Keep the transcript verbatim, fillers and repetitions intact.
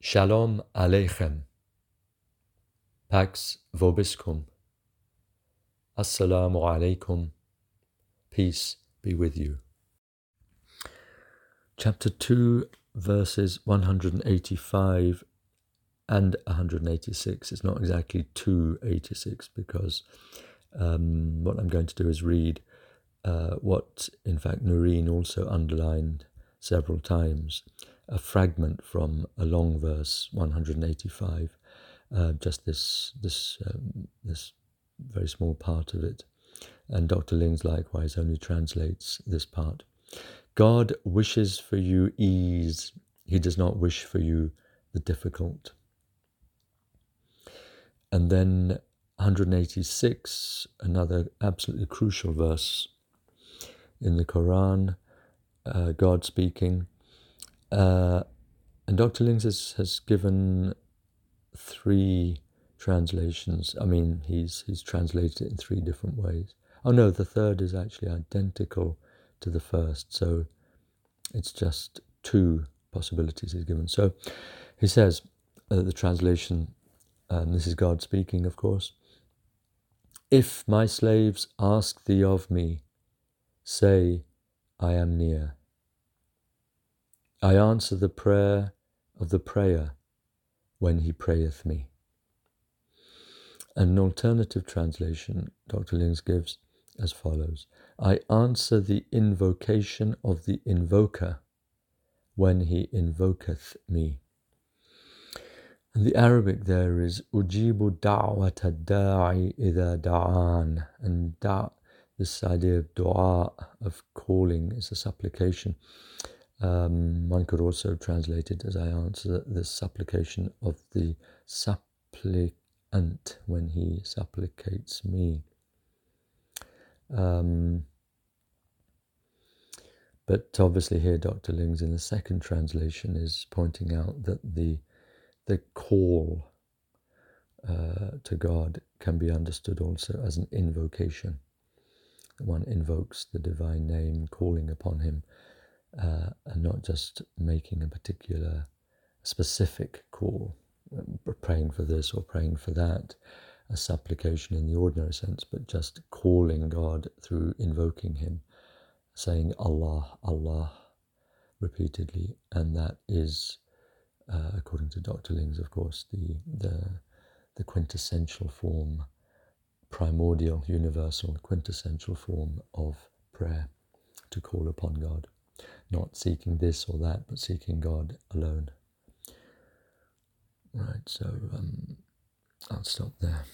Shalom Aleichem. Pax Vobiscum. Assalamu Alaikum. Peace be with you. Chapter two, verses one hundred eighty-five and one hundred eighty-six. It's not exactly two eighty-six because um, what I'm going to do is read uh, what, in fact, Noreen also underlined several times, a fragment from a long verse, one hundred eighty-five, uh, just this this um, this very small part of it. And Doctor Lings likewise only translates this part. God wishes for you ease. He does not wish for you the difficult. And then one hundred eighty-six, another absolutely crucial verse in the Quran, uh, God speaking. Uh, and Doctor Lings has, has given three translations. I mean, he's he's translated it in three different ways. Oh no, the third is actually identical to the first, so it's just two possibilities he's given. So he says, uh, the translation, and this is God speaking, of course, "If my slaves ask thee of me, say, I am near. I answer the prayer of the prayer when he prayeth me." And an alternative translation Doctor Lings gives as follows: "I answer the invocation of the invoker when he invoketh me." And the Arabic there is "Ujibu da'wata da'i idha da'an." And da, this idea of dua, of calling, is a supplication. Um, one could also translate it as "I answer the supplication of the supplicant when he supplicates me." Um, but obviously here Doctor Lings in the second translation is pointing out that the the call uh, to God can be understood also as an invocation. One invokes the divine name, calling upon him. Uh, and not just making a particular specific call, praying for this or praying for that, a supplication in the ordinary sense, but just calling God through invoking him, saying Allah, Allah repeatedly. And that is, uh, according to Doctor Lings, of course, the, the, the quintessential form, primordial, universal, quintessential form of prayer, to call upon God. Not seeking this or that, but seeking God alone. Right, so um, I'll stop there.